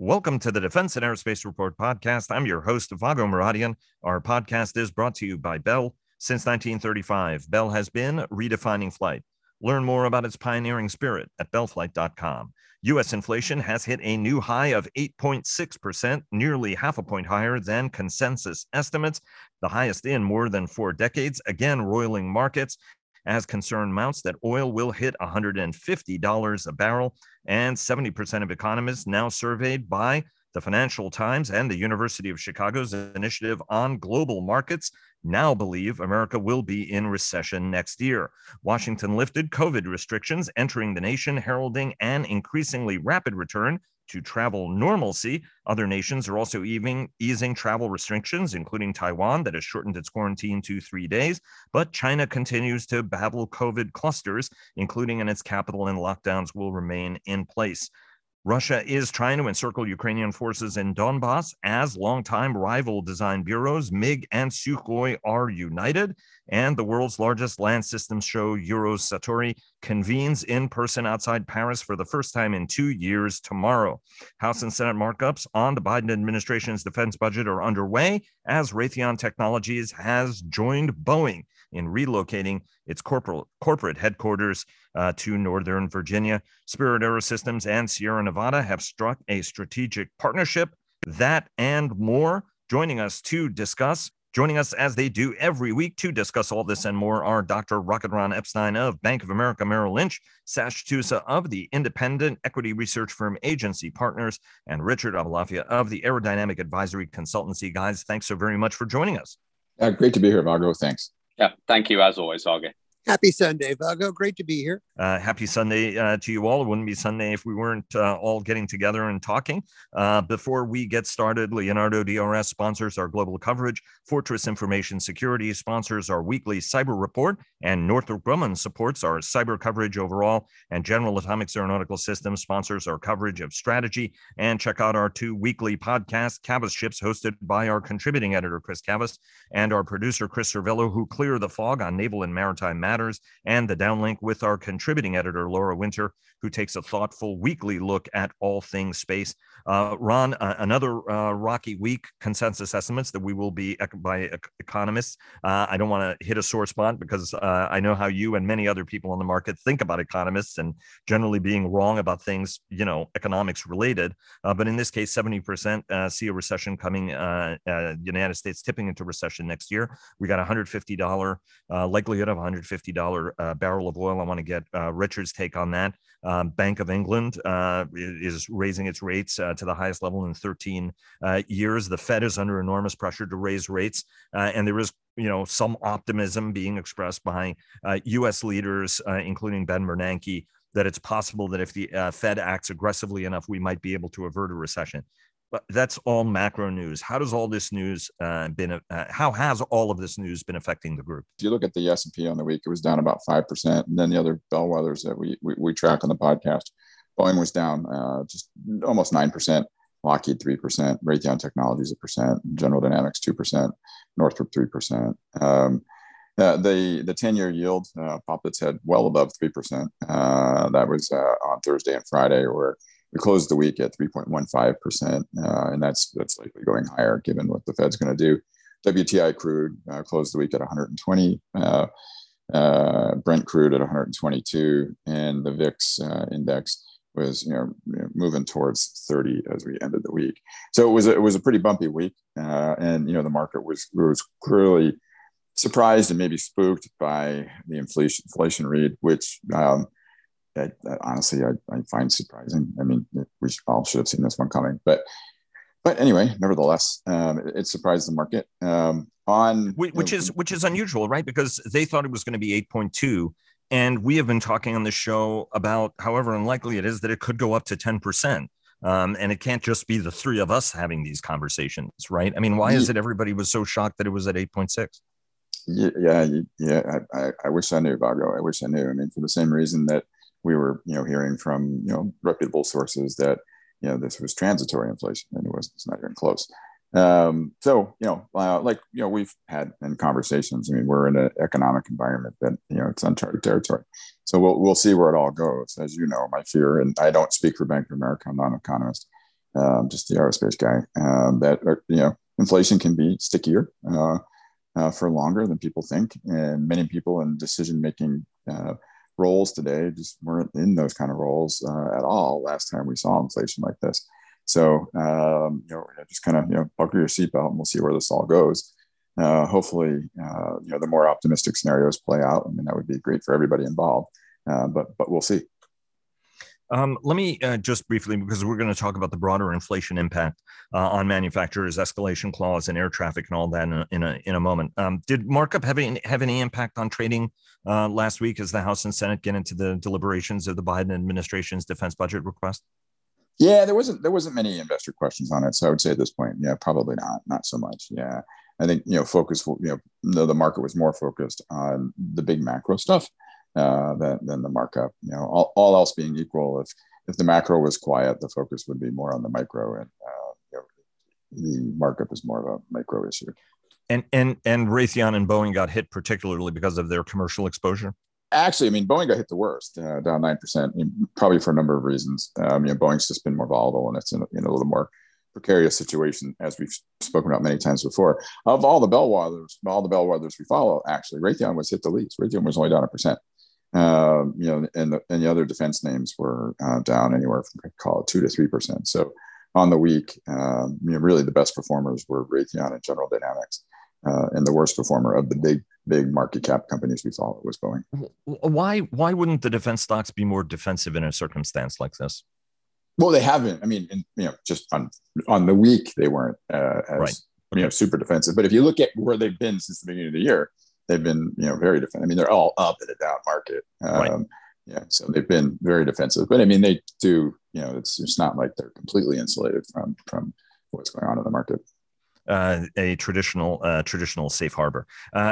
Welcome to the Defense and Aerospace Report podcast. I'm your host, Vago Muradian. Our podcast is brought to you by Bell. Since 1935, Bell has been redefining flight. Learn more about its pioneering spirit at bellflight.com. U.S. inflation has hit a new high of 8.6%, nearly half a point higher than consensus estimates, the highest in more than 4 decades, again roiling markets as concern mounts that oil will hit $150 a barrel, and 70% of economists now surveyed by the Financial Times and the University of Chicago's Initiative on Global Markets now believe America will be in recession next year. Washington lifted COVID restrictions entering the nation, heralding an increasingly rapid return to travel normalcy. Other nations are also easing travel restrictions, including Taiwan, that has shortened its quarantine to 3 days. But China continues to battle COVID clusters, including in its capital, and lockdowns will remain in place. Russia is trying to encircle Ukrainian forces in Donbass as longtime rival design bureaus MiG and Sukhoi are united, and the world's largest land systems show, Eurosatory, convenes in person outside Paris for the first time in 2 years tomorrow. House and Senate markups on the Biden administration's defense budget are underway as Raytheon Technologies has joined Boeing in relocating its corporate headquarters to Northern Virginia. Spirit AeroSystems and Sierra Nevada have struck a strategic partnership. That and more. Joining us as they do every week to discuss all this and more are Dr. Rocket Ron Epstein of Bank of America Merrill Lynch, Sash Tusa of the independent equity research firm Agency Partners, and Richard Aboulafia of the Aerodynamic Advisory Consultancy. Guys, thanks so very much for joining us. Great to be here, Vago. Thanks. Yeah, thank you as always, Augie. Happy Sunday, Vago. Great to be here. Happy Sunday to you all. It wouldn't be Sunday if we weren't all getting together and talking. Before we get started, Leonardo DRS sponsors our global coverage. Fortress Information Security sponsors our weekly cyber report. And Northrop Grumman supports our cyber coverage overall. And General Atomics Aeronautical Systems sponsors our coverage of strategy. And check out our 2 weekly podcasts, Cavas Ships, hosted by our contributing editor, Chris Cavas, and our producer, Chris Cervello, who clear the fog on naval and maritime matters, and the downlink with our contributing editor, Laura Winter, who takes a thoughtful weekly look at all things space. Ron, another rocky week, consensus estimates that we will be by economists. I don't want to hit a sore spot because I know how you and many other people on the market think about economists and generally being wrong about things, economics related. But in this case, 70% see a recession coming, United States tipping into recession next year. We got $150 likelihood of $150 barrel of oil. I want to get Richard's take on that. Bank of England is raising its rates to the highest level in 13 years. The Fed is under enormous pressure to raise rates, and there is some optimism being expressed by U.S. leaders, including Ben Bernanke, that it's possible that if the Fed acts aggressively enough, we might be able to avert a recession. But that's all macro news. How has all of this news been affecting the group? If you look at the S&P on the week, it was down about 5%. And then the other bellwethers that we track on the podcast, Boeing was down just almost 9%, Lockheed 3%, Raytheon Technologies 1%, General Dynamics 2%, Northrop 3%. The 10-year yield popped its head well above 3%. That was on Thursday and Friday, where we closed the week at 3.15%, and that's likely going higher given what the Fed's going to do. WTI crude closed the week at 120, Brent crude at 122, and the VIX index was moving towards 30 as we ended the week. So it was a pretty bumpy week, and the market was clearly surprised and maybe spooked by the inflation read, which honestly, I find surprising. I mean, we all should have seen this one coming. But anyway, nevertheless, it surprised the market. Which is unusual, right? Because they thought it was going to be 8.2, and we have been talking on the show about however unlikely it is that it could go up to 10%. And it can't just be the three of us having these conversations, right? I mean, why is it everybody was so shocked that it was at 8.6? Yeah. I wish I knew, Vago. I wish I knew. I mean, for the same reason that we were, hearing from, reputable sources that, this was transitory inflation, and it's not even close. We've had in conversations, I mean, we're in an economic environment that, it's uncharted territory. So we'll see where it all goes. As you know, my fear, and I don't speak for Bank of America, I'm not an economist, just the aerospace guy, that, inflation can be stickier for longer than people think. And many people in decision-making roles today just weren't in those kind of roles at all last time we saw inflation like this. So, just kind of, buckle your seatbelt and we'll see where this all goes. Hopefully, the more optimistic scenarios play out. I mean, that would be great for everybody involved, but we'll see. Let me just briefly, because we're going to talk about the broader inflation impact on manufacturers, escalation clause, and air traffic, and all that in a moment. Did markup have any impact on trading last week as the House and Senate get into the deliberations of the Biden administration's defense budget request? Yeah, there wasn't many investor questions on it, so I would say at this point, yeah, probably not so much. Yeah, I think focus. The market was more focused on the big macro stuff. Than the markup, all else being equal, if the macro was quiet, the focus would be more on the micro, and the markup is more of a micro issue. And Raytheon and Boeing got hit particularly because of their commercial exposure. Actually, I mean, Boeing got hit the worst, down 9%, probably for a number of reasons. Boeing's just been more volatile, and it's in a little more precarious situation, as we've spoken about many times before. Of all the bellwethers we follow, actually, Raytheon was hit the least. Raytheon was only down 1%. And the other defense names were down anywhere from, call it, 2 to 3%. So on the week, really the best performers were Raytheon and General Dynamics, and the worst performer of the big market cap companies we follow was Boeing. Why wouldn't the defense stocks be more defensive in a circumstance like this? Well, they haven't. I mean, just on the week they weren't as right. Okay. Super defensive. But if you look at where they've been since the beginning of the year, they've been, very defensive. I mean, they're all up in a down market. Right. Yeah. So they've been very defensive. But I mean, they do, it's not like they're completely insulated from what's going on in the market. A traditional safe harbor.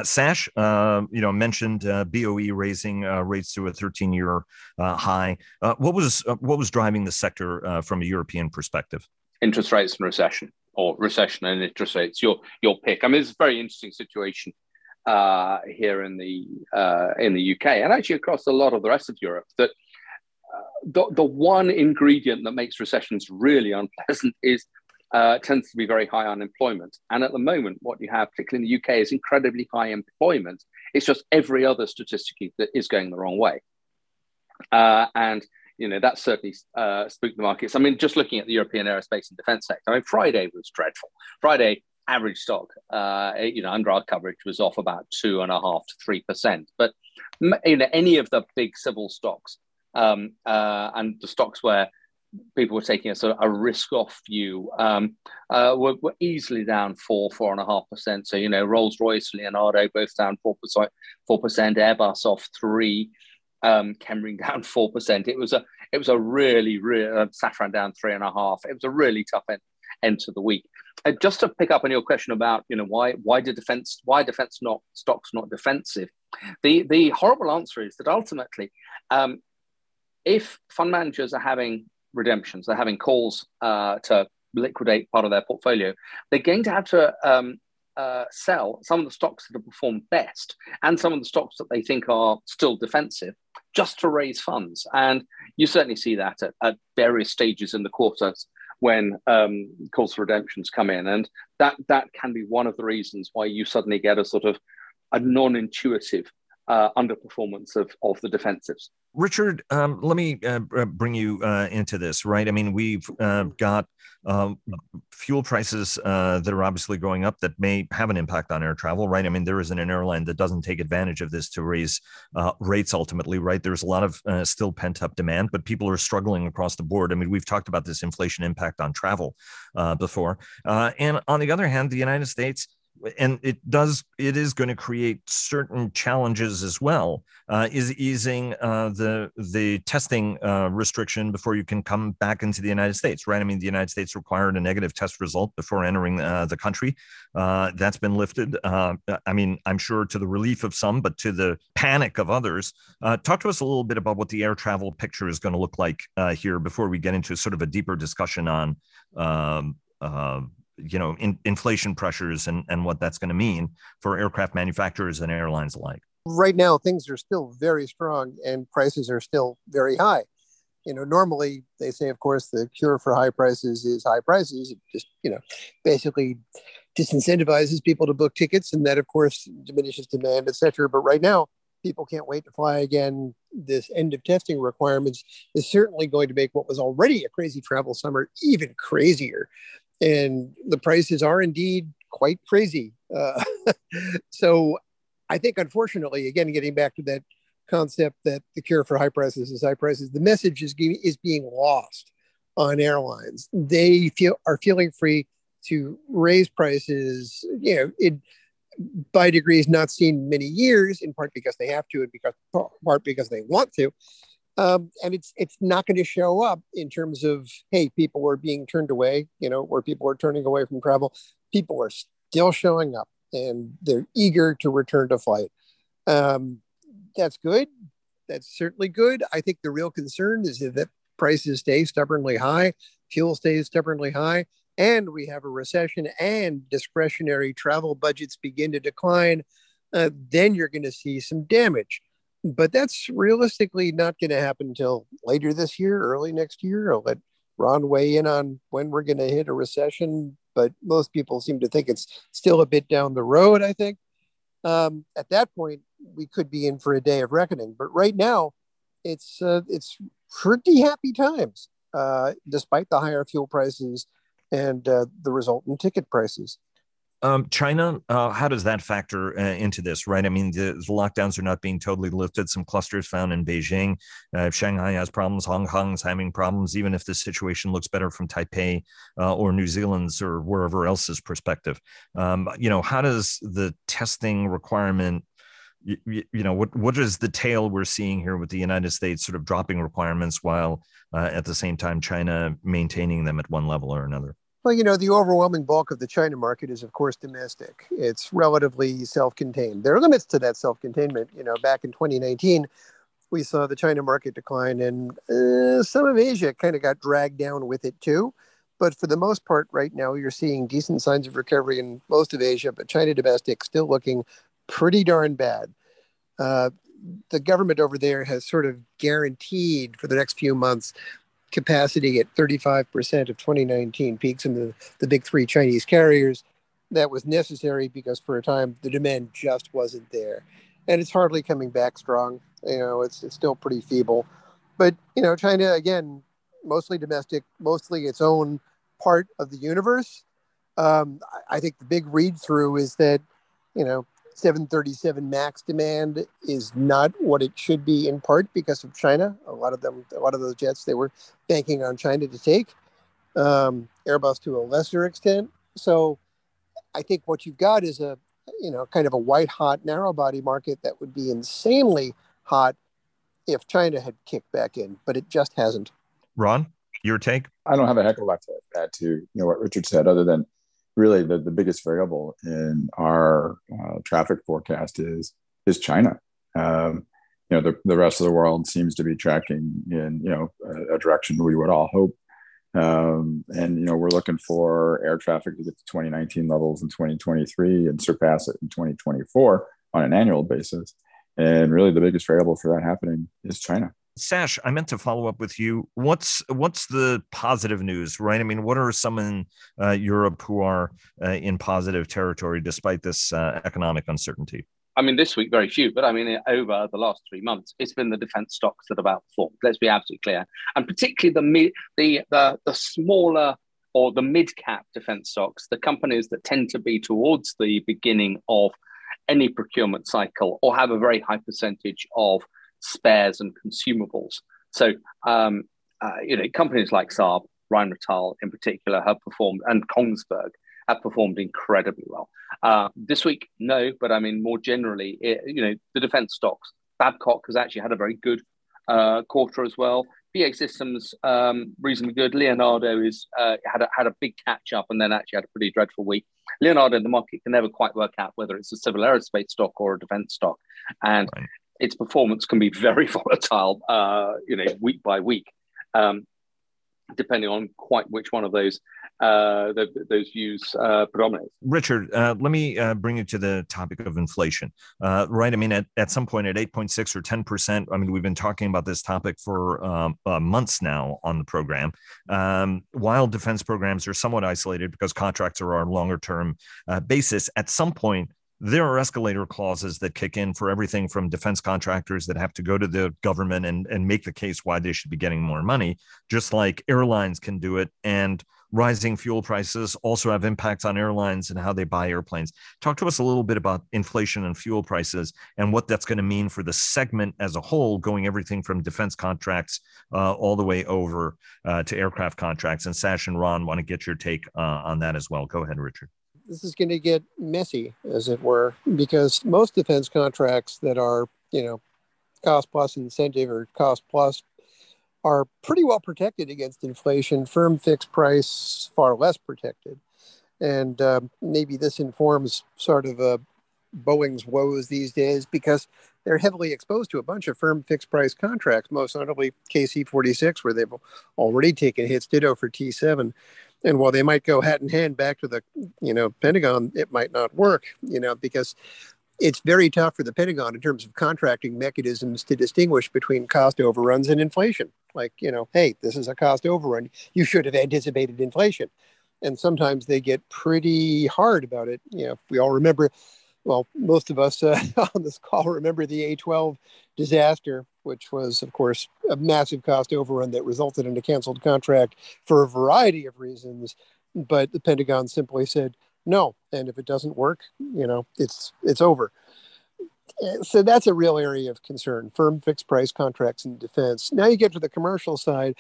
Sash, mentioned BOE raising rates to a 13-year high. What was driving the sector from a European perspective? Interest rates and recession, or recession and interest rates. Your pick. I mean, it's a very interesting situation here in the UK, and actually across a lot of the rest of Europe, that the one ingredient that makes recessions really unpleasant is. Tends to be very high unemployment. And at the moment, what you have, particularly in the UK, is incredibly high employment. It's just every other statistic that is going the wrong way. And that certainly spooked the markets. I mean, just looking at the European aerospace and defense sector, I mean, Friday was dreadful. Friday, average stock, under our coverage was off about 2.5 to 3%. But, any of the big civil stocks and the stocks where people were taking a sort of a risk-off view. Were easily down 4.5%. So Rolls-Royce, Leonardo both down 4%. Airbus off 3%. Kemmering down 4%. It was a really Safran down 3.5%. It was a really tough end to the week. And just to pick up on your question about why defense stocks not defensive, the horrible answer is that ultimately, if fund managers are having redemptions, they're having calls to liquidate part of their portfolio, they're going to have to sell some of the stocks that have performed best and some of the stocks that they think are still defensive just to raise funds. And you certainly see that at various stages in the quarters when calls for redemptions come in. And that can be one of the reasons why you suddenly get a sort of a non-intuitive underperformance of the defensives. Richard, let me bring you into this, right? I mean, we've got fuel prices that are obviously going up that may have an impact on air travel, right? I mean, there isn't an airline that doesn't take advantage of this to raise rates ultimately, right? There's a lot of still pent-up demand, but people are struggling across the board. I mean, we've talked about this inflation impact on travel before. And on the other hand, the United States, and it is going to create certain challenges as well, is easing the testing restriction before you can come back into the United States, right? I mean, the United States required a negative test result before entering the country. That's been lifted. I mean, I'm sure to the relief of some, but to the panic of others. Talk to us a little bit about what the air travel picture is going to look like here before we get into sort of a deeper discussion on inflation pressures and what that's going to mean for aircraft manufacturers and airlines alike. Right now, things are still very strong and prices are still very high. you know, normally they say, of course, the cure for high prices is high prices. It just, you know, basically disincentivizes people to book tickets, and that, of course, diminishes demand, et cetera. But right now, people can't wait to fly again. This end of testing requirements is certainly going to make what was already a crazy travel summer even crazier. And the prices are indeed quite crazy. So I think, unfortunately, again, getting back to that concept that the cure for high prices is high prices, the message is being lost on airlines. They are feeling free to raise prices, you know, by degrees not seen in many years, in part because they have to, and in part because they want to. And it's not going to show up in terms of, hey, people are being turned away, you know, where people are turning away from travel. People are still showing up, and they're eager to return to flight. That's good. That's certainly good. I think the real concern is that prices stay stubbornly high, fuel stays stubbornly high, and we have a recession and discretionary travel budgets begin to decline, then you're going to see some damage. But that's realistically not going to happen until later this year, early next year. I'll let Ron weigh in on when we're going to hit a recession, but most people seem to think it's still a bit down the road, I think. At that point, we could be in for a day of reckoning. But right now, it's pretty happy times, despite the higher fuel prices and the resultant ticket prices. China, how does that factor into this, right? I mean, the lockdowns are not being totally lifted. Some clusters found in Beijing. Shanghai has problems. Hong Kong's having problems, even if the situation looks better from Taipei or New Zealand's or wherever else's perspective. You know, how does the testing requirement, you know, what is the tail we're seeing here with the United States sort of dropping requirements while at the same time China maintaining them at one level or another? Well, you know, the overwhelming bulk of the China market is, of course, domestic. It's relatively self-contained. There are limits to that self-containment. You know, back in 2019, we saw the China market decline, and some of Asia kind of got dragged down with it, too. But for the most part, right now, you're seeing decent signs of recovery in most of Asia, but China domestic still looking pretty darn bad. The government over there has sort of guaranteed for the next few months capacity at 35% of 2019 peaks in the big three Chinese carriers. That was necessary because for a time the demand just wasn't there, and it's hardly coming back strong. You know, it's still pretty feeble. But you know, China, again, mostly domestic, mostly its own part of the universe. I think the big read through is that, you know, 737 MAX demand is not what it should be, in part because of China. A lot of those jets, they were banking on China to take, Airbus to a lesser extent. So I think what you've got is a, you know, kind of a white hot narrow body market that would be insanely hot if China had kicked back in, but it just hasn't. Ron, your take? I don't have a heck of a lot to add to, you know, what Richard said, other than really the biggest variable in our traffic forecast is China. You know, the rest of the world seems to be tracking in, you know, a direction we would all hope. And, you know, we're looking for air traffic to get to 2019 levels in 2023 and surpass it in 2024 on an annual basis. And really the biggest variable for that happening is China. Sash, I meant to follow up with you. What's the positive news, right? I mean, what are some in Europe who are in positive territory despite this economic uncertainty? I mean, this week, very few, but I mean, over the last 3 months, it's been the defense stocks that have outperformed. Let's be absolutely clear. And particularly the smaller or the mid-cap defense stocks, the companies that tend to be towards the beginning of any procurement cycle or have a very high percentage of spares and consumables. So, you know, companies like Saab, Rheinmetall in particular, have performed, and Kongsberg have performed incredibly well. This week, no, but I mean, more generally, you know, the defense stocks, Babcock has actually had a very good quarter as well. BAE Systems, reasonably good. Leonardo is had a big catch up and then actually had a pretty dreadful week. Leonardo in the market can never quite work out whether it's a civil aerospace stock or a defense stock. And right. Its performance can be very volatile, you know, week by week, depending on quite which one of those those views predominate. Richard, let me bring you to the topic of inflation, right? I mean, at some point at 8.6 or 10%, I mean, we've been talking about this topic for months now on the program. While defense programs are somewhat isolated because contracts are on a longer-term basis, at some point, there are escalator clauses that kick in for everything from defense contractors that have to go to the government and make the case why they should be getting more money, just like airlines can do it. And rising fuel prices also have impacts on airlines and how they buy airplanes. Talk to us a little bit about inflation and fuel prices and what that's going to mean for the segment as a whole, going everything from defense contracts all the way over to aircraft contracts. And Sash and Ron want to get your take on that as well. Go ahead, Richard. This is going to get messy, as it were, because most defense contracts that are, you know, cost plus incentive or cost plus are pretty well protected against inflation. Firm fixed price, far less protected. And maybe this informs sort of Boeing's woes these days, because they're heavily exposed to a bunch of firm fixed price contracts, most notably KC-46, where they've already taken hits, ditto for T-7. And while they might go hat in hand back to the, you know, Pentagon, it might not work, you know, because it's very tough for the Pentagon in terms of contracting mechanisms to distinguish between cost overruns and inflation. Like, you know, hey, this is a cost overrun. You should have anticipated inflation. And sometimes they get pretty hard about it. You know, we all remember, well, most of us on this call remember the A-12 disaster, which was, of course, a massive cost overrun that resulted in a canceled contract for a variety of reasons. But the Pentagon simply said no. And if it doesn't work, you know, it's over. So that's a real area of concern, firm fixed price contracts in defense. Now you get to the commercial side,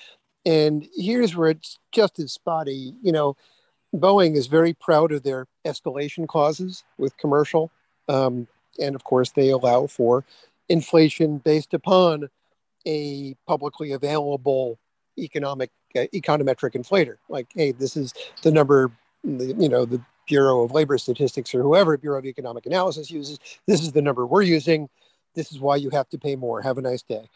and here's where it's just as spotty. You know, Boeing is very proud of their escalation clauses with commercial. And of course, they allow for inflation based upon a publicly available econometric inflator. Like, hey, this is the number, you know, the Bureau of Labor Statistics or whoever, Bureau of Economic Analysis uses. This is the number we're using. This is why you have to pay more. Have a nice day.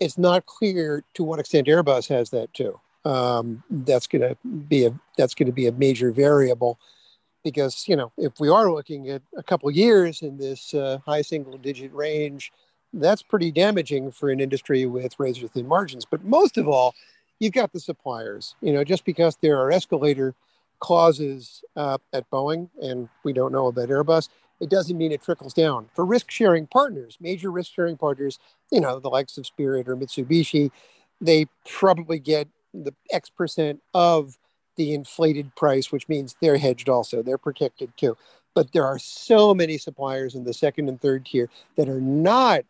It's not clear to what extent Airbus has that too. That's going to be a major variable, because, you know, if we are looking at a couple of years in this high single digit range, that's pretty damaging for an industry with razor thin margins. But most of all, you've got the suppliers. You know, just because there are escalator clauses at Boeing, and we don't know about Airbus, it doesn't mean it trickles down. For risk sharing partners, major risk sharing partners, you know, the likes of Spirit or Mitsubishi, they probably get the X percent of the inflated price, which means they're hedged also, they're protected too. But there are so many suppliers in the second and third tier that are not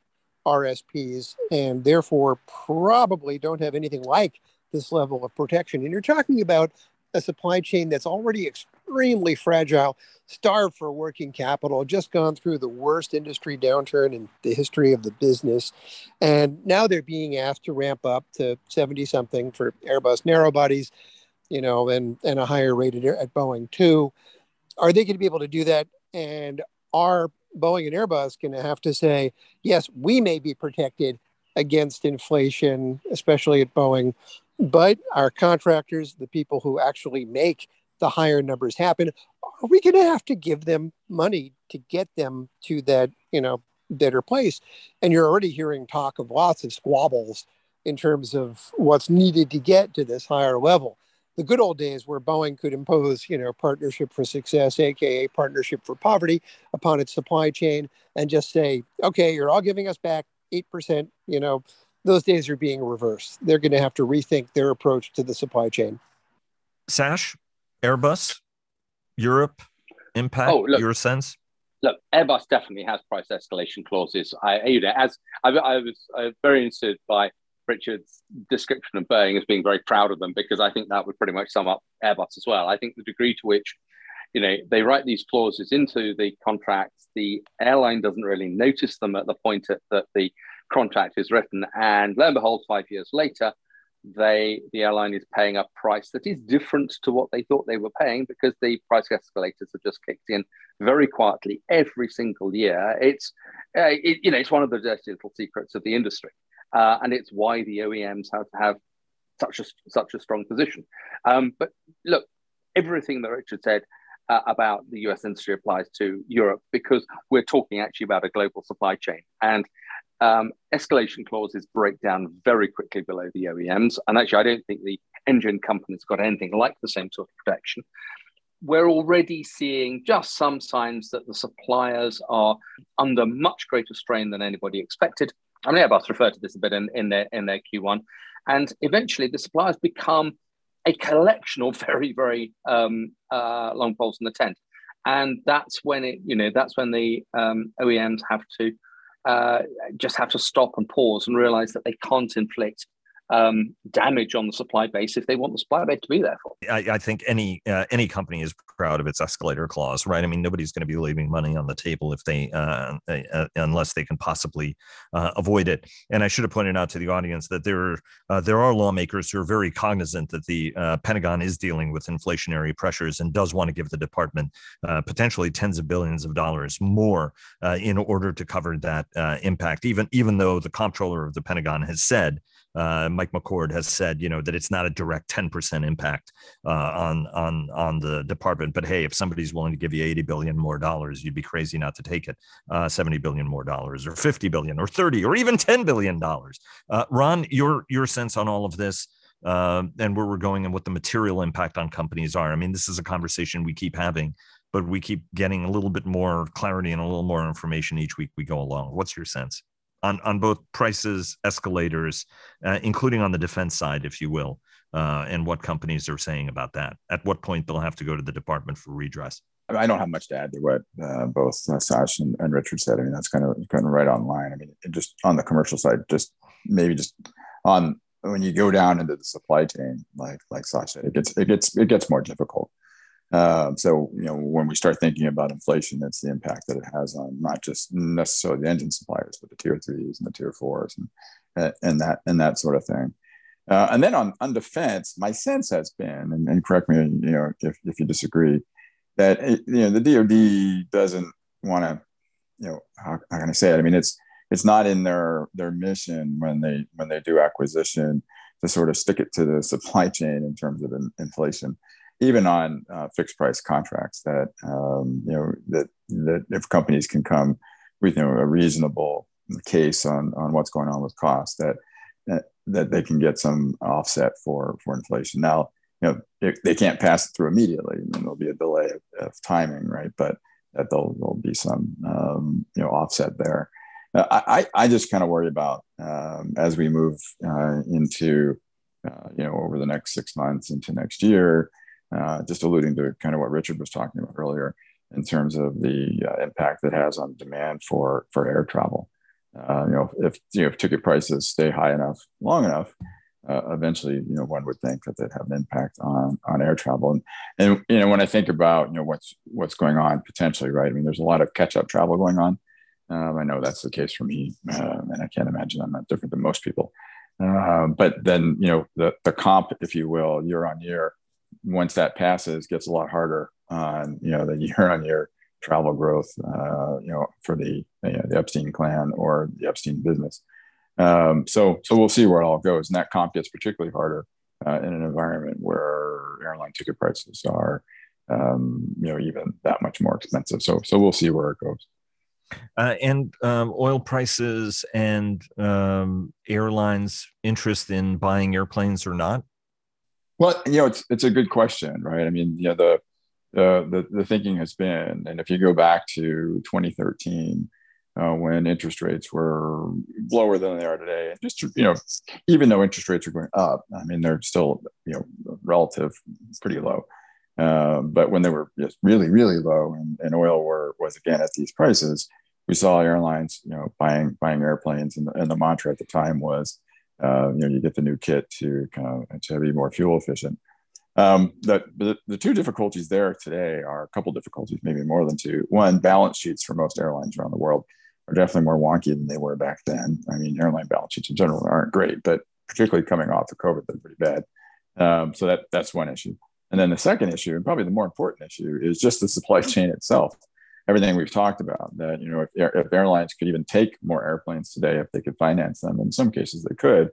RSPs and therefore probably don't have anything like this level of protection. And you're talking about a supply chain that's already extremely fragile, starved for working capital, just gone through the worst industry downturn in the history of the business. And now they're being asked to ramp up to 70-something for Airbus narrow bodies, you know, and a higher rate at Boeing too. Are they going to be able to do that? And are Boeing and Airbus going to have to say, yes, we may be protected against inflation, especially at Boeing, but our contractors, the people who actually make the higher numbers happen, are we going to have to give them money to get them to that, you know, better place? And you're already hearing talk of lots of squabbles in terms of what's needed to get to this higher level. The good old days where Boeing could impose, you know, partnership for success, aka partnership for poverty, upon its supply chain and just say, okay, you're all giving us back 8%, you know, those days are being reversed. They're going to have to rethink their approach to the supply chain. Sash, Airbus, Europe, impact, your sense? Look, Airbus definitely has price escalation clauses. I was very interested by Richard's description of Boeing as being very proud of them, because I think that would pretty much sum up Airbus as well. I think the degree to which, you know, they write these clauses into the contracts, the airline doesn't really notice them at the point that the contract is written. And lo and behold, 5 years later, the airline is paying a price that is different to what they thought they were paying, because the price escalators have just kicked in very quietly every single year. It's one of the dirty little secrets of the industry. And it's why the OEMs have such a strong position. But look, everything that Richard said about the US industry applies to Europe, because we're talking actually about a global supply chain. And escalation clauses break down very quickly below the OEMs. And actually, I don't think the engine company's got anything like the same sort of protection. We're already seeing just some signs that the suppliers are under much greater strain than anybody expected. I mean, Airbus referred to this a bit in their Q1. And eventually, the suppliers become a collection of very, very long poles in the tent. And that's when it, you know, that's when the OEMs have to just have to stop and pause and realize that they can't inflict damage on the supply base if they want the supply base to be there for. I think any company is proud of its escalator clause, right? I mean, nobody's going to be leaving money on the table if they unless they can possibly avoid it. And I should have pointed out to the audience that there are lawmakers who are very cognizant that the Pentagon is dealing with inflationary pressures and does want to give the department potentially tens of billions of dollars more in order to cover that impact, even though the comptroller of the Pentagon has said, Mike McCord has said, you know, that it's not a direct 10% impact on the department. But hey, if somebody's willing to give you $80 billion more, you'd be crazy not to take it. $70 billion more, or $50 billion, or $30, or even $10 billion. Ron, your sense on all of this? And where we're going and what the material impact on companies are. I mean, this is a conversation we keep having, but we keep getting a little bit more clarity and a little more information each week we go along. What's your sense on both prices, escalators, including on the defense side, if you will, and what companies are saying about that? At what point they'll have to go to the department for redress? I mean, I don't have much to add to what both Sash and Richard said. I mean, that's kind of right on line. I mean, just on the commercial side, just on when you go down into the supply chain, like Sash said, it gets more difficult. So, you know, when we start thinking about inflation, that's the impact that it has on not just necessarily the engine suppliers, but the tier 3s and the tier 4s and that sort of thing. And then on defense, my sense has been, and correct me, you know, if you disagree, that the DoD doesn't want to, you know, how can I say it? I mean, it's not in their mission when they do acquisition to sort of stick it to the supply chain in terms of inflation. Even on fixed price contracts, that that if companies can come with a reasonable case on what's going on with costs, that they can get some offset for inflation. Now, they can't pass it through immediately, and there'll be a delay of timing, right? But that there'll be some offset there. I just kind of worry about as we move into over the next 6 months into next year. Just alluding to kind of what Richard was talking about earlier in terms of the impact that has on demand for air travel. If ticket prices stay high enough, long enough, eventually, one would think that they'd have an impact on air travel. And when I think about, what's going on potentially, right? I mean, there's a lot of catch-up travel going on. I know that's the case for me, and I can't imagine I'm not different than most people. But then, the comp, if you will, year on year, once that passes, gets a lot harder on the year-on-year travel growth, for the Epstein clan or the Epstein business. So we'll see where it all goes, and that comp gets particularly harder in an environment where airline ticket prices are, even that much more expensive. So we'll see where it goes. And oil prices and airlines' interest in buying airplanes or not. Well, it's a good question, right? I mean, the thinking has been, and if you go back to 2013, when interest rates were lower than they are today, just even though interest rates are going up, I mean, they're still relative pretty low. But when they were just really, really low, and oil was again at these prices, we saw airlines, buying airplanes, and the mantra at the time was, you get the new kit to kind of to be more fuel efficient. The two difficulties there today are a couple difficulties, maybe more than two. One, balance sheets for most airlines around the world are definitely more wonky than they were back then. I mean, airline balance sheets in general aren't great, but particularly coming off of COVID, they're pretty bad. So that's one issue. And then the second issue, and probably the more important issue, is just the supply chain itself. Everything we've talked about, that if airlines could even take more airplanes today, if they could finance them, in some cases they could,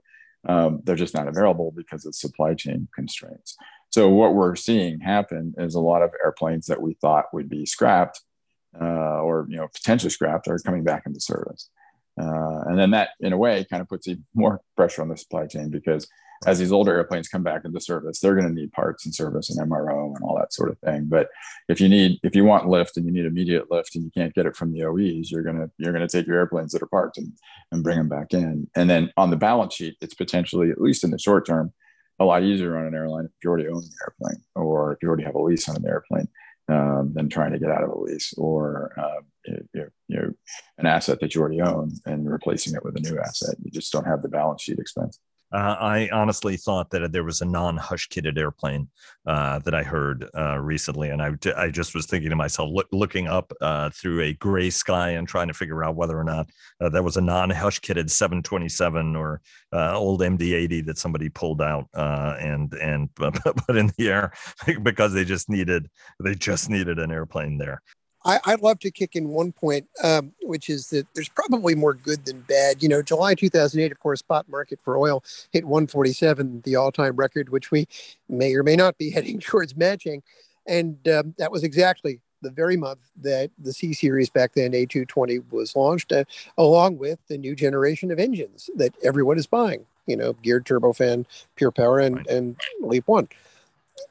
they're just not available because of supply chain constraints. So what we're seeing happen is a lot of airplanes that we thought would be scrapped or potentially scrapped are coming back into service. And then that, in a way, kind of puts even more pressure on the supply chain, because as these older airplanes come back into service, they're going to need parts and service and MRO and all that sort of thing. But if you want lift and you need immediate lift and you can't get it from the OEs, you're going to take your airplanes that are parked and bring them back in. And then on the balance sheet, it's potentially, at least in the short term, a lot easier on an airline if you already own the airplane, or if you already have a lease on an airplane, than trying to get out of a lease, or an asset that you already own and replacing it with a new asset. You just don't have the balance sheet expense. I honestly thought that there was a non-hush-kitted airplane that I heard recently, and I just was thinking to myself, looking up through a gray sky and trying to figure out whether or not that was a non-hush-kitted 727 or old MD-80 that somebody pulled out and put in the air because they just needed an airplane there. I'd love to kick in one point, which is that there's probably more good than bad. July 2008, of course, spot market for oil hit 147, the all-time record, which we may or may not be heading towards matching. And that was exactly the very month that the C-Series, back then A220, was launched, along with the new generation of engines that everyone is buying, geared turbofan, pure power, and LEAP 1.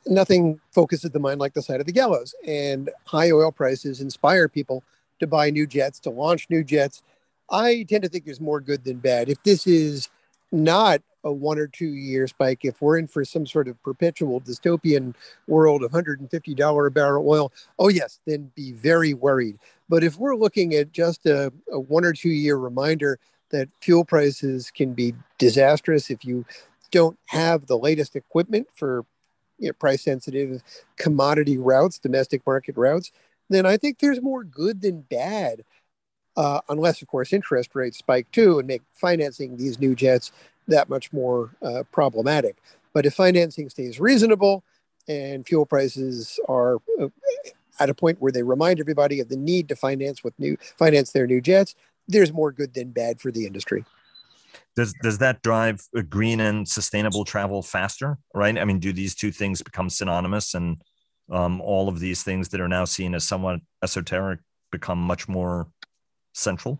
Nothing focuses the mind like the sight of the gallows, and high oil prices inspire people to buy new jets, to launch new jets. I tend to think there's more good than bad. If this is not a 1 or 2 year spike, if we're in for some sort of perpetual dystopian world of $150 a barrel oil, oh yes, then be very worried. But if we're looking at just a 1 or 2 year reminder that fuel prices can be disastrous if you don't have the latest equipment for price-sensitive commodity routes, domestic market routes, then I think there's more good than bad, unless, of course, interest rates spike too and make financing these new jets that much more problematic. But if financing stays reasonable and fuel prices are at a point where they remind everybody of the need to finance their new jets, there's more good than bad for the industry. Does that drive green and sustainable travel faster, right? I mean, do these two things become synonymous, and all of these things that are now seen as somewhat esoteric become much more central?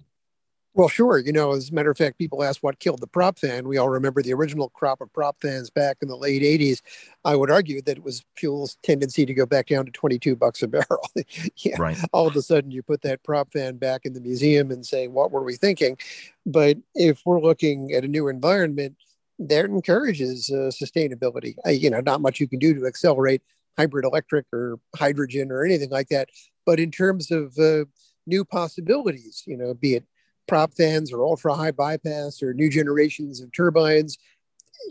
Well, sure. As a matter of fact, people ask what killed the prop fan. We all remember the original crop of prop fans back in the late 80s. I would argue that it was fuel's tendency to go back down to $22 a barrel. Yeah. Right. All of a sudden you put that prop fan back in the museum and say, what were we thinking? But if we're looking at a new environment, that encourages sustainability. Not much you can do to accelerate hybrid electric or hydrogen or anything like that. But in terms of new possibilities, be it prop fans or ultra high bypass or new generations of turbines,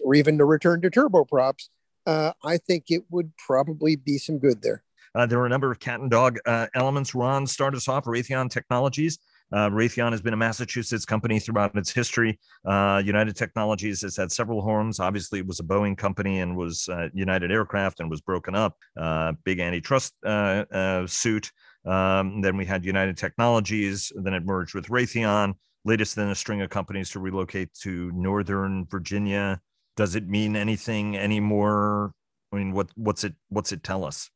or even the return to turboprops, I think it would probably be some good there. There are a number of cat and dog elements. Ron, start us off. Raytheon Technologies. Raytheon has been a Massachusetts company throughout its history. United Technologies has had several homes. Obviously, it was a Boeing company and was United Aircraft and was broken up. Big antitrust suit. Then we had United Technologies, then it merged with Raytheon, latest in a string of companies to relocate to Northern Virginia. Does it mean anything anymore? I mean, what's it tell us?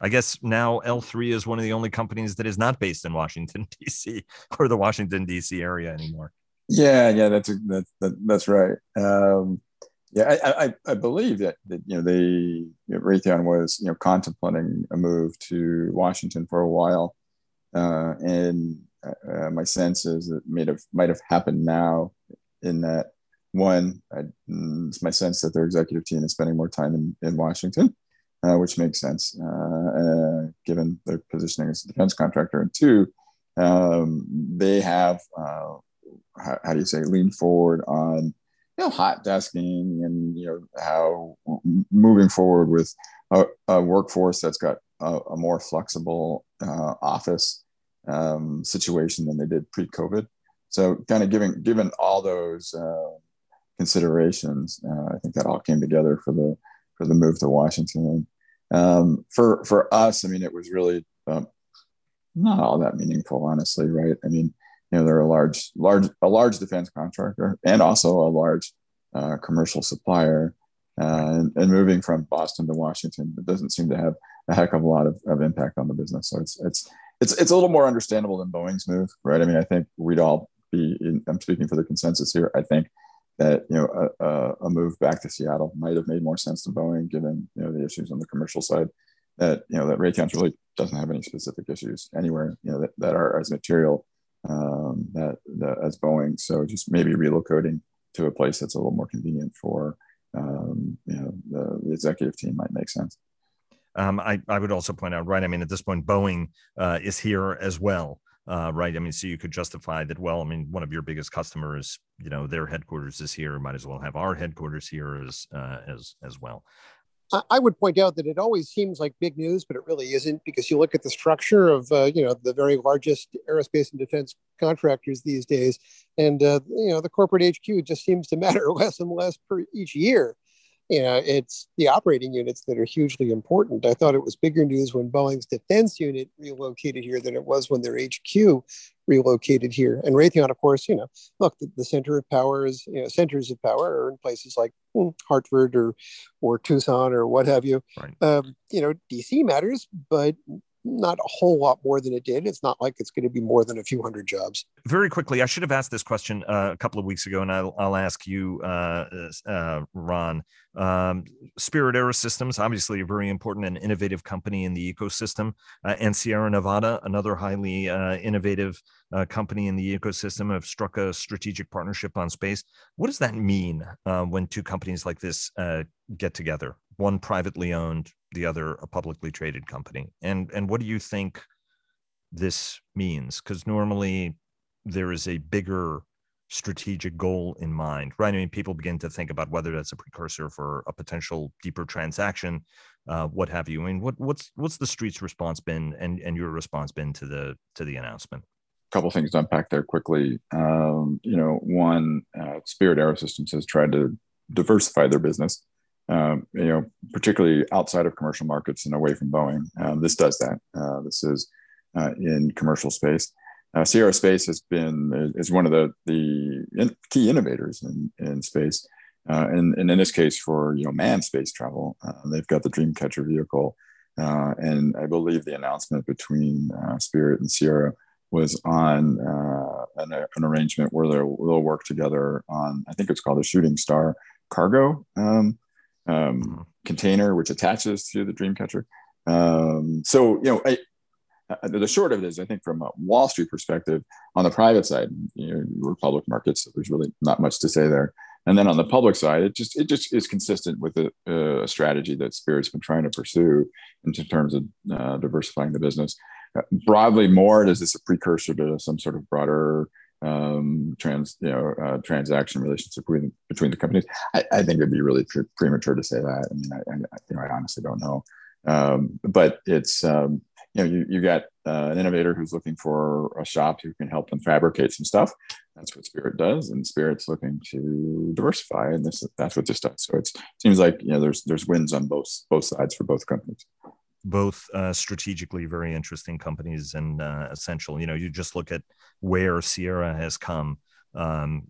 I guess now L3 is one of the only companies that is not based in Washington, D.C. or the Washington, D.C. area anymore. Yeah, that's right. Yeah, I believe that Raytheon was contemplating a move to Washington for a while, and my sense is that might have happened now. In that one, it's my sense that their executive team is spending more time in Washington, which makes sense given their positioning as a defense contractor. And two, they have leaned forward on, hot desking and, how moving forward with a workforce that's got a more flexible office situation than they did pre-COVID. So kind of given all those considerations, I think that all came together for the move to Washington. For us, I mean, it was really not all that meaningful, honestly, right? I mean, they're a large defense contractor and also a large commercial supplier. and moving from Boston to Washington, it doesn't seem to have a heck of a lot of impact on the business. So it's a little more understandable than Boeing's move, right? I mean, I think we'd all be, I'm speaking for the consensus here, I think that, you know, a move back to Seattle might have made more sense to Boeing, given, you know, the issues on the commercial side, that, you know, that Raytheon really doesn't have any specific issues anywhere, you know, that are as material as Boeing. So just maybe relocating to a place that's a little more convenient for, you know, the executive team might make sense. I would also point out, right, I mean, at this point, Boeing is here as well. Right. I mean, so you could justify that. Well, I mean, one of your biggest customers, you know, their headquarters is here. Might as well have our headquarters here as well. I would point out that it always seems like big news, but it really isn't, because you look at the structure of, you know, the very largest aerospace and defense contractors these days. And, you know, the corporate HQ just seems to matter less and less per each year. You know, it's the operating units that are hugely important. I thought it was bigger news when Boeing's defense unit relocated here than it was when their HQ relocated here. And Raytheon, of course, you know, look, the center of power is, you know, centers of power are in places like Hartford or Tucson or what have you. Right. You know, DC matters, but not a whole lot more than it did. It's not like it's going to be more than a few hundred jobs. Very quickly, I should have asked this question a couple of weeks ago, and I'll ask you, Ron. Spirit AeroSystems, obviously a very important and innovative company in the ecosystem, and Sierra Nevada, another highly innovative company in the ecosystem, have struck a strategic partnership on space. What does that mean when two companies like this get together? One privately owned, the other a publicly traded company. And what do you think this means? Because normally there is a bigger strategic goal in mind, right? I mean, people begin to think about whether that's a precursor for a potential deeper transaction, what have you. I mean, what's the street's response been and your response been to the announcement? A couple of things to unpack there quickly. You know, one, Spirit AeroSystems has tried to diversify their business, you know, particularly outside of commercial markets and away from Boeing. This does that. This is in commercial space. Sierra Space is one of the key innovators in space, and in this case for, you know, manned space travel. They've got the Dreamcatcher vehicle, and I believe the announcement between Spirit and Sierra was on an arrangement where they'll work together on, I think it's called the Shooting Star cargo container, which attaches to the Dreamcatcher. So, you know, the short of it is, I think from a Wall Street perspective, on the private side, you know, we're public markets, so there's really not much to say there. And then on the public side, it just is consistent with a strategy that Spirit's been trying to pursue in terms of diversifying the business. Broadly, more, is this a precursor to some sort of broader transaction relationship between the companies? I think it'd be really premature to say that. I mean, I honestly don't know. But it's you know, you got an innovator who's looking for a shop who can help them fabricate some stuff. That's what Spirit does, and Spirit's looking to diversify, and that's what this does. So it seems like, you know, there's wins on both sides for both companies. Both strategically very interesting companies and essential. You know, you just look at where Sierra has come,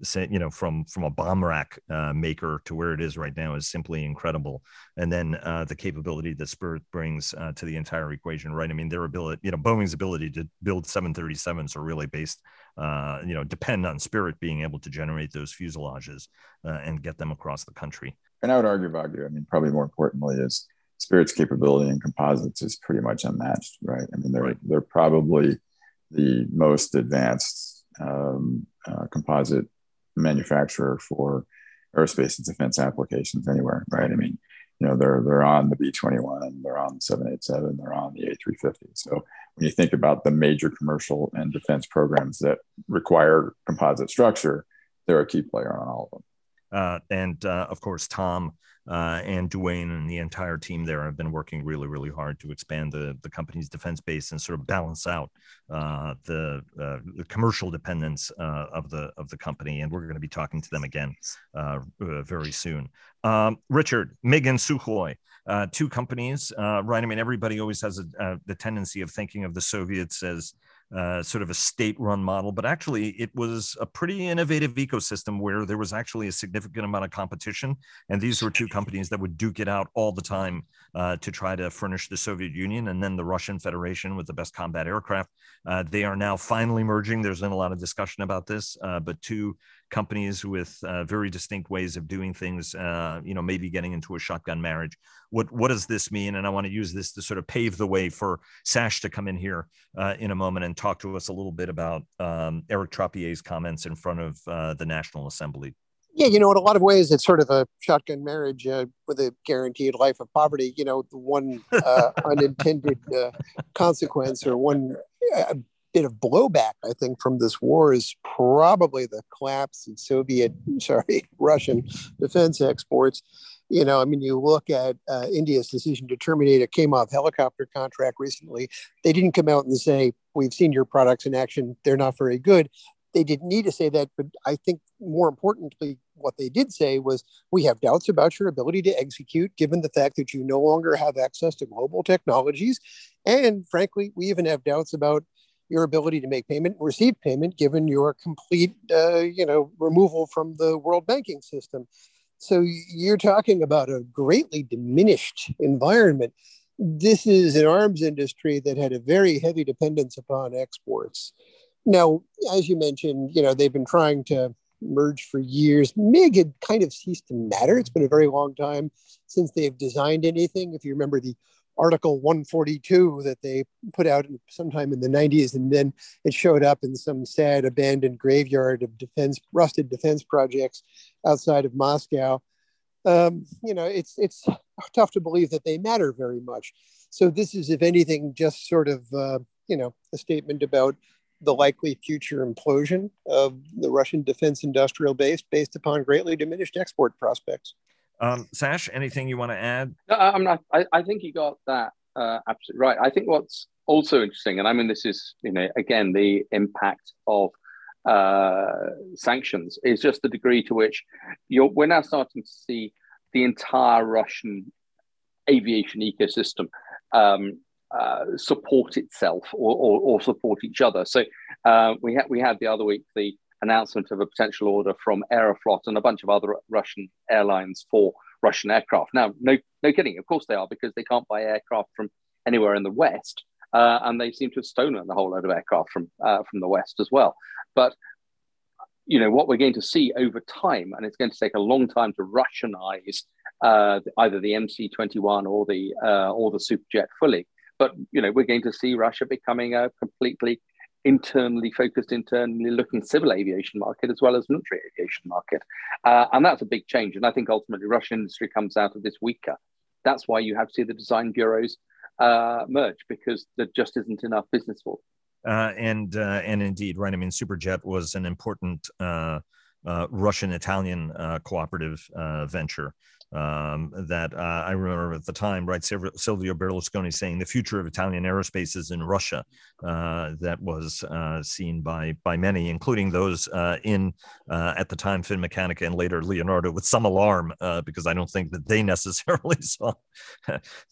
say, you know, from a bomb rack maker to where it is right now is simply incredible. And then the capability that Spirit brings to the entire equation, right? I mean, their ability, you know, Boeing's ability to build 737s are really based, you know, depend on Spirit being able to generate those fuselages and get them across the country. And I would argue, Vago, I mean, probably more importantly is Spirit's capability in composites is pretty much unmatched, right? I mean, they're probably the most advanced composite manufacturer for aerospace and defense applications anywhere, right? I mean, you know, they're on the B-21, they're on the 787, they're on the A350. So when you think about the major commercial and defense programs that require composite structure, they're a key player on all of them. And of course, Tom and Duane and the entire team there have been working really, really hard to expand the company's defense base and sort of balance out the commercial dependence of the company. And we're going to be talking to them again very soon. Richard, MiG and Sukhoi, two companies, right? I mean, everybody always has the tendency of thinking of the Soviets as sort of a state-run model, but actually it was a pretty innovative ecosystem where there was actually a significant amount of competition. And these were two companies that would duke it out all the time to try to furnish the Soviet Union and then the Russian Federation with the best combat aircraft. They are now finally merging. There's been a lot of discussion about this, but two companies with very distinct ways of doing things, you know, maybe getting into a shotgun marriage. What does this mean? And I want to use this to sort of pave the way for Sash to come in here in a moment and talk to us a little bit about Eric Trappier's comments in front of the National Assembly. Yeah, you know, in a lot of ways, it's sort of a shotgun marriage with a guaranteed life of poverty. You know, the one unintended consequence or one bit of blowback, I think, from this war is probably the collapse in Russian defense exports. You know, I mean, you look at India's decision to terminate a Kamov helicopter contract recently. They didn't come out and say, we've seen your products in action. They're not very good. They didn't need to say that. But I think more importantly, what they did say was, we have doubts about your ability to execute, given the fact that you no longer have access to global technologies. And frankly, we even have doubts about your ability to make payment and receive payment, given your complete, removal from the world banking system. So you're talking about a greatly diminished environment. This is an arms industry that had a very heavy dependence upon exports. Now, as you mentioned, you know, they've been trying to merge for years. MiG had kind of ceased to matter. It's been a very long time since they've designed anything. If you remember the Article 142 that they put out sometime in the 90s, and then it showed up in some sad abandoned graveyard of rusted defense projects outside of Moscow. It's tough to believe that they matter very much. So this is, if anything, just sort of, a statement about the likely future implosion of the Russian defense industrial base based upon greatly diminished export prospects. Sash, anything you want to add? No, I'm not. I think you got that absolutely right. I think what's also interesting, and I mean, this is, again, the impact of sanctions, is just the degree to which we're now starting to see the entire Russian aviation ecosystem support itself or support each other. So we had the other week the announcement of a potential order from Aeroflot and a bunch of other Russian airlines for Russian aircraft. Now, no kidding, of course they are, because they can't buy aircraft from anywhere in the West, and they seem to have stolen a whole load of aircraft from the West as well. But what we're going to see over time, and it's going to take a long time to Russianize either the MC-21 or the Superjet fully. But we're going to see Russia becoming a completely internally looking civil aviation market as well as military aviation market. And that's a big change. And I think ultimately Russian industry comes out of this weaker. That's why you have to see the design bureaus merge, because there just isn't enough business for it. And indeed, right. I mean, Superjet was an important Russian-Italian cooperative venture that I remember at the time, right, Silvio Berlusconi saying the future of Italian aerospace is in Russia. That was seen by many, including those at the time, Finmeccanica and later Leonardo, with some alarm, because I don't think that they necessarily saw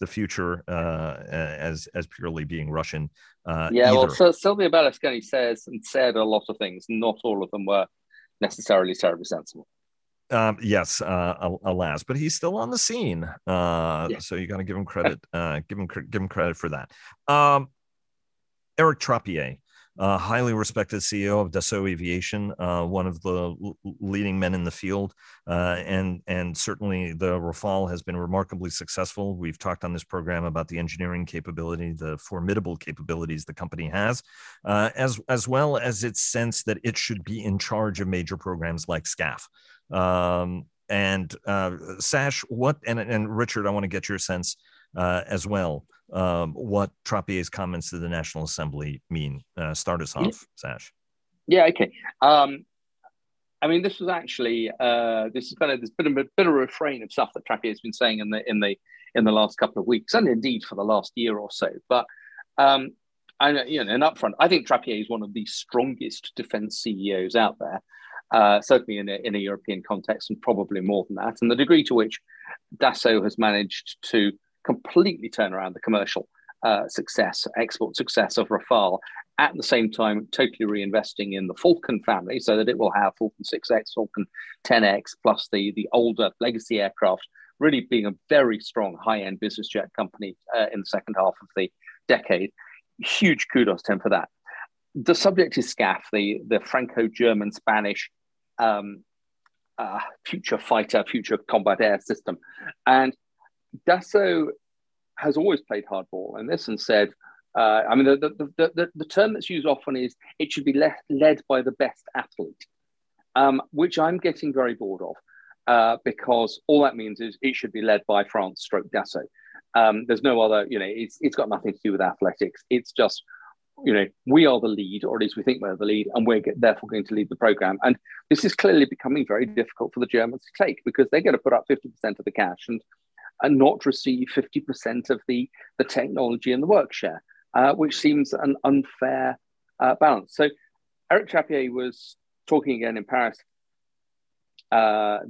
the future as purely being Russian. Silvio Berlusconi said a lot of things. Not all of them were necessarily terribly sensible. Alas, but he's still on the scene. So you got to give him credit. Give him credit for that. Eric Trappier, highly respected CEO of Dassault Aviation, one of the leading men in the field, and certainly the Rafale has been remarkably successful. We've talked on this program about the engineering capability, the formidable capabilities the company has, as well as its sense that it should be in charge of major programs like SCAF. Sash, and Richard, I want to get your sense as well, what Trappier's comments to the National Assembly mean. Start us off, Sash. Yeah, okay. This was actually there's been a refrain of stuff that Trappier has been saying in the last couple of weeks, and indeed for the last year or so. But up front, I think Trappier is one of the strongest defense CEOs out there. Certainly in a European context, and probably more than that. And the degree to which Dassault has managed to completely turn around the commercial export success of Rafale at the same time totally reinvesting in the Falcon family so that it will have Falcon 6X, Falcon 10X, plus the older legacy aircraft, really being a very strong high-end business jet company in the second half of the decade. Huge kudos to him for that. The subject is SCAF, the Franco-German-Spanish future fighter, future combat air system. And Dassault has always played hardball in this and said, I mean, the term that's used often is it should be led by the best athlete, which I'm getting very bored of because all that means is it should be led by France/Dassault. There's no other, you know, it's got nothing to do with athletics. It's just, you know, we are the lead, or at least we think we're the lead, and we're therefore going to lead the program. And this is clearly becoming very difficult for the Germans to take because they're going to put up 50% of the cash and not receive 50% of the technology and the work share. Which seems an unfair balance. So Eric Trappier was talking again in Paris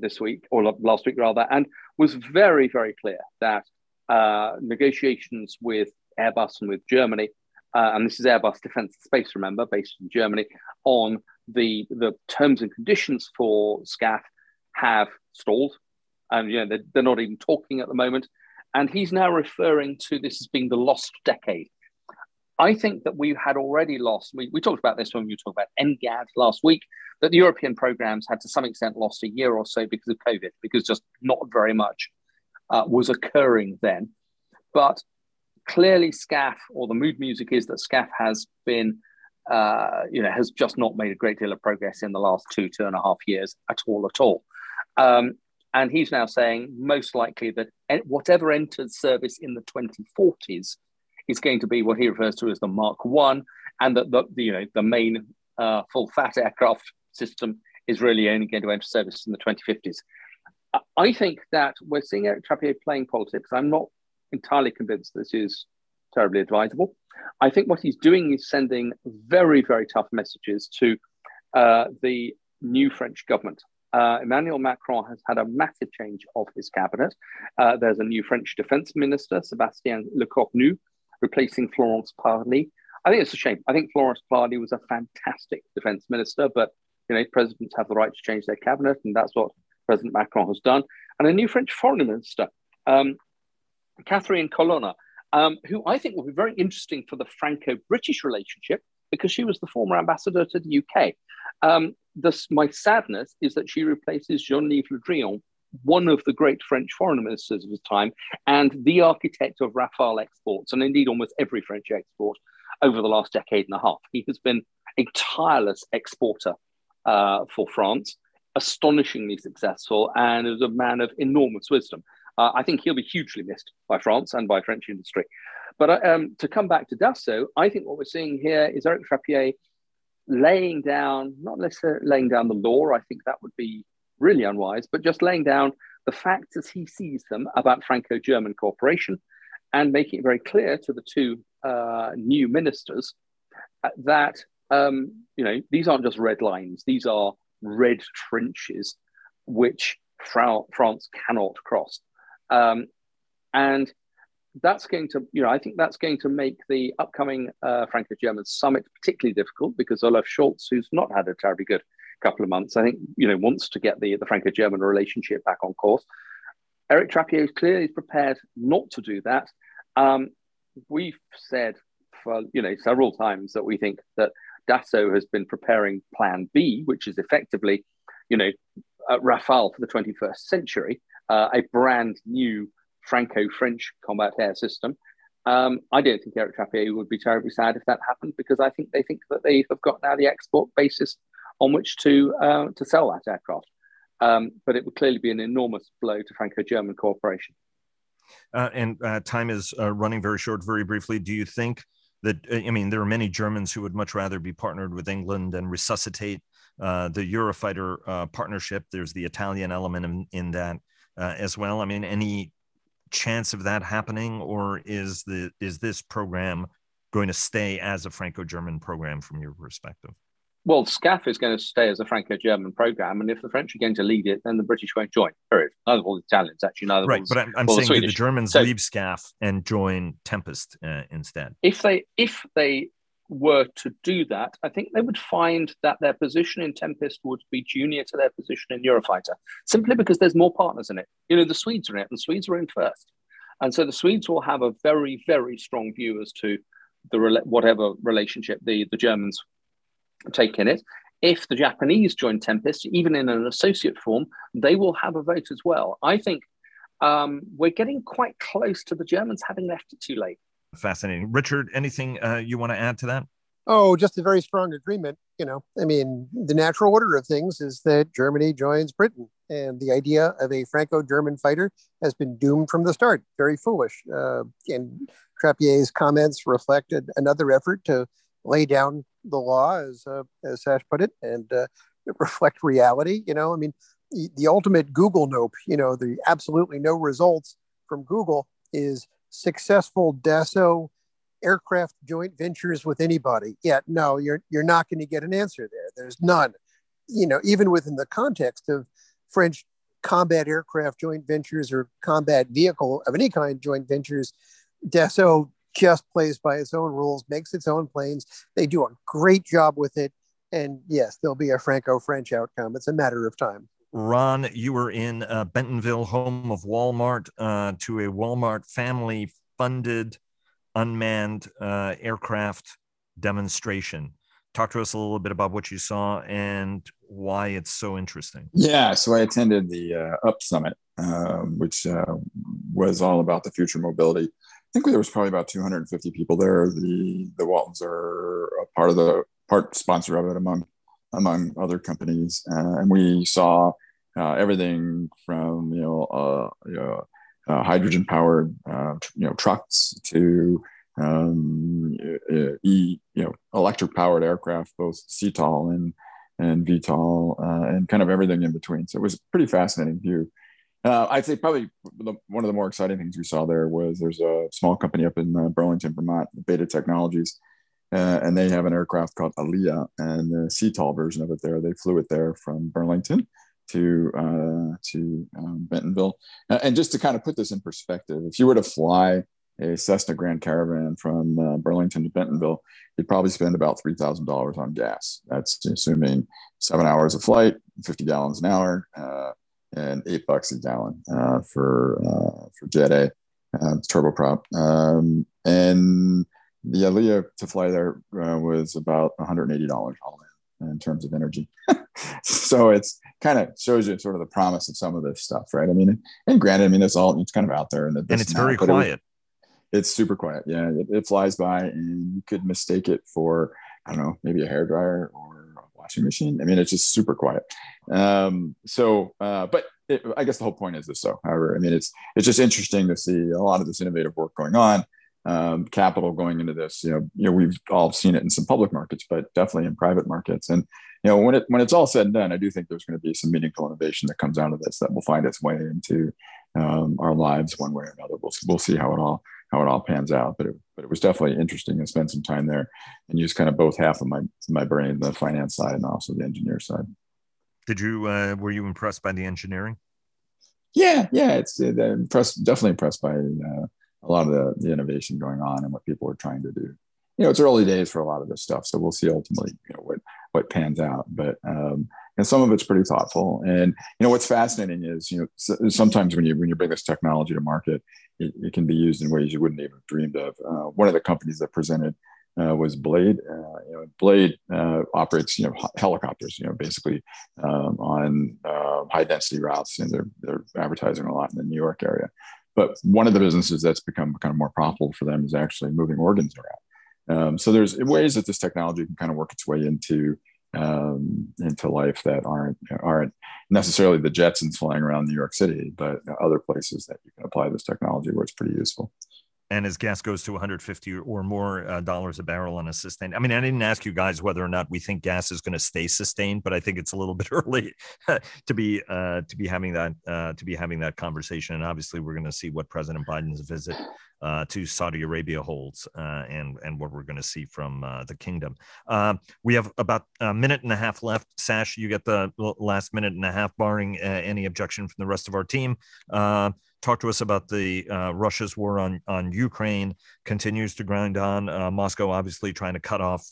this week, or last week rather, and was very, very clear that negotiations with Airbus and with Germany, and this is Airbus Defence Space, remember, based in Germany, on the terms and conditions for SCAF have stalled. And you know, they're not even talking at the moment. And he's now referring to this as being the lost decade. I think that we had already lost, we talked about this when we talked about NGAD last week, that the European programs had to some extent lost a year or so because of COVID, because just not very much was occurring then. But clearly SCAF, or the mood music is that SCAF has been, you know, has just not made a great deal of progress in the last two and a half years at all. And he's now saying most likely that whatever entered service in the 2040s is going to be what he refers to as the Mark I, and that the main full-fat aircraft system is really only going to enter service in the 2050s. I think that we're seeing Eric Trappier playing politics. I'm not entirely convinced this is terribly advisable. I think what he's doing is sending very, very tough messages to the new French government. Emmanuel Macron has had a massive change of his cabinet. There's a new French defense minister, Sébastien Lecornu, replacing Florence Parly. I think it's a shame. I think Florence Parly was a fantastic defense minister, but you know, presidents have the right to change their cabinet, and that's what President Macron has done. And a new French foreign minister, Catherine Colonna, who I think will be very interesting for the Franco-British relationship because she was the former ambassador to the UK. My sadness is that she replaces Jean-Yves Le Drian, one of the great French foreign ministers of his time, and the architect of Rafale exports, and indeed almost every French export over the last decade and a half. He has been a tireless exporter for France, astonishingly successful, and is a man of enormous wisdom. I think he'll be hugely missed by France and by French industry. But to come back to Dassault, I think what we're seeing here is Eric Trappier laying down, not necessarily laying down the law, I think that would be really unwise, but just laying down the facts as he sees them about Franco-German cooperation and making it very clear to the two new ministers that, you know, these aren't just red lines. These are red trenches which France cannot cross. And that's going to, you know, I think that's going to make the upcoming Franco-German summit particularly difficult because Olaf Scholz, who's not had a terribly good couple of months, I think, you know, wants to get the Franco-German relationship back on course. Eric Trappier is clearly prepared not to do that. We've said for, you know, several times that we think that Dassault has been preparing Plan B, which is effectively, you know, Rafale for the 21st century, a brand new Franco-French combat air system. I don't think Eric Trappier would be terribly sad if that happened because I think they think that they have got now the export basis on which to sell that aircraft. But it would clearly be an enormous blow to Franco-German cooperation. And time is running very short. Very briefly, do you think that, I mean, there are many Germans who would much rather be partnered with England and resuscitate the Eurofighter partnership. There's the Italian element in that as well. I mean, any chance of that happening, or is this program going to stay as a Franco-German program from your perspective? Well, SCAF is going to stay as a Franco-German program, and if the French are going to lead it, then the British won't join, period. Neither will the Italians, actually. Neither right, but I'm saying the Germans leave SCAF and join Tempest instead. If they were to do that, I think they would find that their position in Tempest would be junior to their position in Eurofighter, simply because there's more partners in it. You know, the Swedes are in it, and the Swedes are in first. And so the Swedes will have a very, very strong view as to the whatever relationship the Germans take in it. If the Japanese join Tempest, even in an associate form, they will have a vote as well. I think we're getting quite close to the Germans having left it too late. Fascinating. Richard, anything you want to add to that? Oh, just a very strong agreement. You know, I mean, the natural order of things is that Germany joins Britain, and the idea of a Franco-German fighter has been doomed from the start. Very foolish. And Trappier's comments reflected another effort to lay down the law, as Sash put it, and reflect reality. You know, I mean, the ultimate Google nope, you know, the absolutely no results from Google is successful Dassault aircraft joint ventures with anybody. Yeah, no, you're not going to get an answer there. There's none. You know, even within the context of French combat aircraft joint ventures or combat vehicle of any kind joint ventures, Dassault just plays by its own rules, makes its own planes. They do a great job with it. And yes, there'll be a Franco-French outcome. It's a matter of time. Ron, you were in Bentonville, home of Walmart, to a Walmart family-funded unmanned aircraft demonstration. Talk to us a little bit about what you saw and why it's so interesting. Yeah, so I attended the UP Summit, which was all about the future mobility. I think there was probably about 250 people there. The Waltons are a part sponsor of it, among other companies, and we saw everything from hydrogen powered trucks to electric powered aircraft, both CTOL and VTOL, and kind of everything in between. So it was a pretty fascinating view. I'd say probably one of the more exciting things we saw there was there's a small company up in Burlington, Vermont, Beta Technologies. And they have an aircraft called Aliyah, and the CTOL version of it there. They flew it there from Burlington to Bentonville. And just to kind of put this in perspective, if you were to fly a Cessna Grand Caravan from Burlington to Bentonville, you'd probably spend about $3,000 on gas. That's assuming 7 hours of flight, 50 gallons an hour, and $8 a gallon for Jet A, turboprop. And the Aliyah to fly there was about $180 all in terms of energy. So it's kind of shows you sort of the promise of some of this stuff, right? I mean, and granted, I mean, it's kind of out there. And it's very quiet. It's super quiet. Yeah, it flies by, and you could mistake it for, I don't know, maybe a hairdryer or a washing machine. I mean, it's just super quiet. But I guess the whole point is this, though. However, I mean, it's just interesting to see a lot of this innovative work going on. Capital going into this, we've all seen it in some public markets, but definitely in private markets. And, when it's all said and done, I do think there's going to be some meaningful innovation that comes out of this that will find its way into our lives one way or another. We'll see how it all pans out. But it was definitely interesting to spend some time there and use kind of both half of my brain, the finance side and also the engineer side. Were you impressed by the engineering? Yeah. Definitely impressed by a lot of the innovation going on and what people are trying to do. It's early days for a lot of this stuff, so we'll see ultimately what pans out. But and some of it's pretty thoughtful. And what's fascinating is sometimes when you bring this technology to market, it can be used in ways you wouldn't even have dreamed of. One of the companies that presented was Blade. Blade operates helicopters basically on high density routes, and they're advertising a lot in the New York area. But one of the businesses that's become kind of more profitable for them is actually moving organs around. So there's ways that this technology can kind of work its way into life that aren't necessarily the Jetsons flying around New York City, but other places that you can apply this technology where it's pretty useful. And as gas goes to $150 or more dollars a barrel on a sustained, I mean, I didn't ask you guys whether or not we think gas is going to stay sustained, but I think it's a little bit early to be having that conversation. And obviously, we're going to see what President Biden's visit to Saudi Arabia holds and what we're going to see from the kingdom. We have about a minute and a half left. Sash, you get the last minute and a half, barring any objection from the rest of our team. Talk to us about the Russia's war on Ukraine continues to grind on. Moscow obviously trying to cut off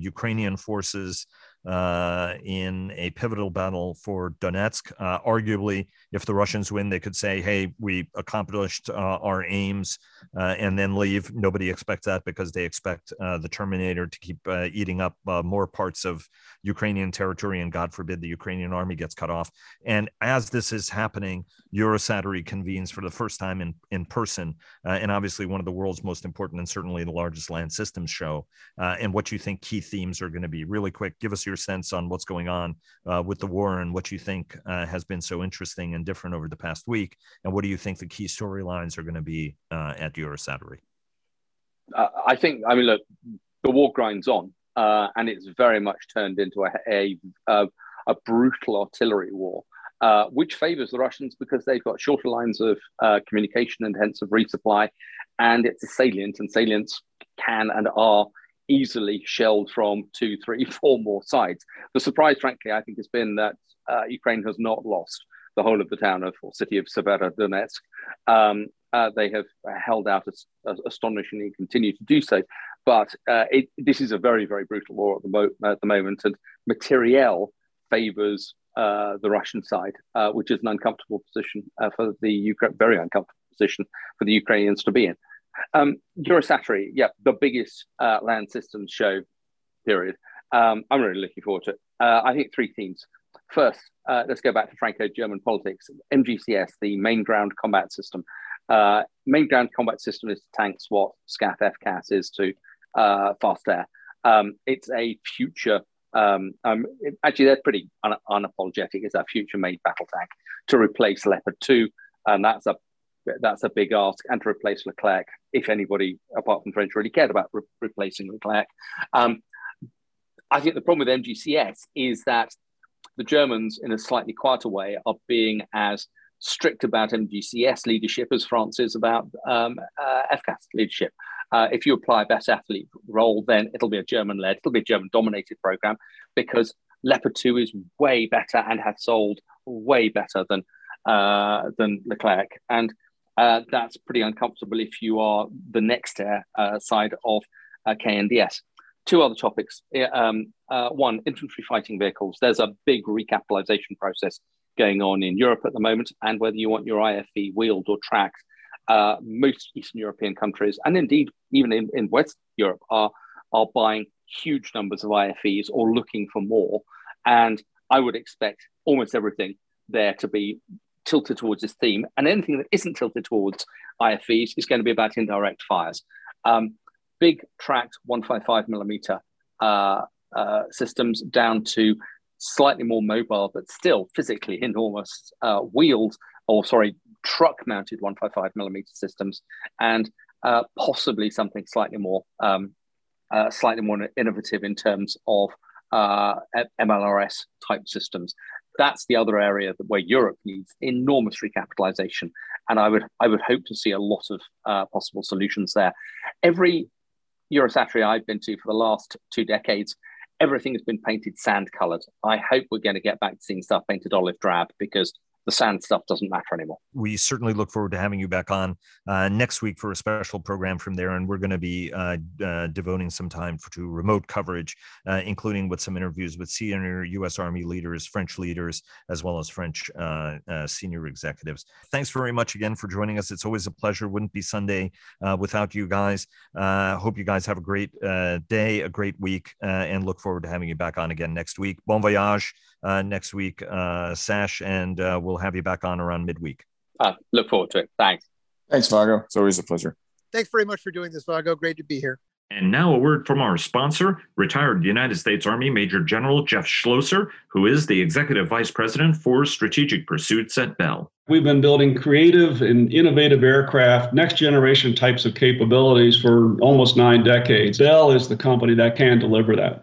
Ukrainian forces in a pivotal battle for Donetsk. Arguably, if the Russians win, they could say, hey, we accomplished our aims and then leave. Nobody expects that because they expect the Terminator to keep eating up more parts of Ukrainian territory, and God forbid the Ukrainian army gets cut off. And as this is happening, Eurosatory convenes for the first time in person, and obviously one of the world's most important and certainly the largest land systems show. And what you think key themes are going to be. Really quick, give us your sense on what's going on with the war and what you think has been so interesting and different over the past week, and what do you think the key storylines are going to be at Eurosatory? I mean, look, the war grinds on, and it's very much turned into a brutal artillery war, which favors the Russians because they've got shorter lines of communication and hence of resupply, and it's a salient, and salients can and are easily shelled from 2, 3, 4 more sides. The surprise, frankly, I think has been that Ukraine has not lost the whole of the town of or city of Severodonetsk. They have held out astonishingly and continue to do so. But this is a very, very brutal war at the moment, and materiel favors the Russian side, which is an uncomfortable position for the very uncomfortable position for the Ukrainians to be in. Eurosatory, yeah, the biggest land systems show, period. I'm really looking forward to it. I think three themes. First, let's go back to Franco-German politics. MGCS, the main ground combat system. Main ground combat system is to tanks what SCAF FCAS is to fast air. It's a future, actually they're pretty unapologetic. It's a future-made battle tank to replace Leopard 2, and that's a big ask, and to replace Leclerc, if anybody apart from French really cared about replacing Leclerc. I think the problem with MGCS is that the Germans, in a slightly quieter way, are being as strict about MGCS leadership as France is about FCAS leadership. If you apply a best athlete role, then it'll be a German-led, it'll be a German-dominated program, because Leopard 2 is way better and has sold way better than Leclerc. And that's pretty uncomfortable if you are the next side of KNDS. Two other topics. One, infantry fighting vehicles. There's a big recapitalization process going on in Europe at the moment, and whether you want your IFV wheeled or tracked, most Eastern European countries, and indeed even in West Europe, are buying huge numbers of IFVs or looking for more. And I would expect almost everything there to be tilted towards this theme, and anything that isn't tilted towards IFVs is going to be about indirect fires. Big tracked 155mm systems down to slightly more mobile, but still physically enormous truck-mounted 155mm systems, and possibly something slightly more innovative in terms of MLRS type systems. That's the other area where Europe needs enormous recapitalization, and I would hope to see a lot of possible solutions there. Every Eurosatory I've been to for the last 2 decades, everything has been painted sand-coloured. I hope we're going to get back to seeing stuff painted olive drab, because the sand stuff doesn't matter anymore. We certainly look forward to having you back on next week for a special program from there. And we're going to be devoting some time to remote coverage, including with some interviews with senior U.S. Army leaders, French leaders, as well as French senior executives. Thanks very much again for joining us. It's always a pleasure. Wouldn't be Sunday without you guys. Hope you guys have a great day, a great week, and look forward to having you back on again next week. Bon voyage next week, Sash, and we'll have you back on around midweek. Look forward to it. Thanks. Thanks, Vago. It's always a pleasure. Thanks very much for doing this, Vago. Great to be here. And now a word from our sponsor, retired United States Army Major General Jeff Schlosser, who is the Executive Vice President for Strategic Pursuits at Bell. We've been building creative and innovative aircraft, next generation types of capabilities for almost 9 decades. Bell is the company that can deliver that.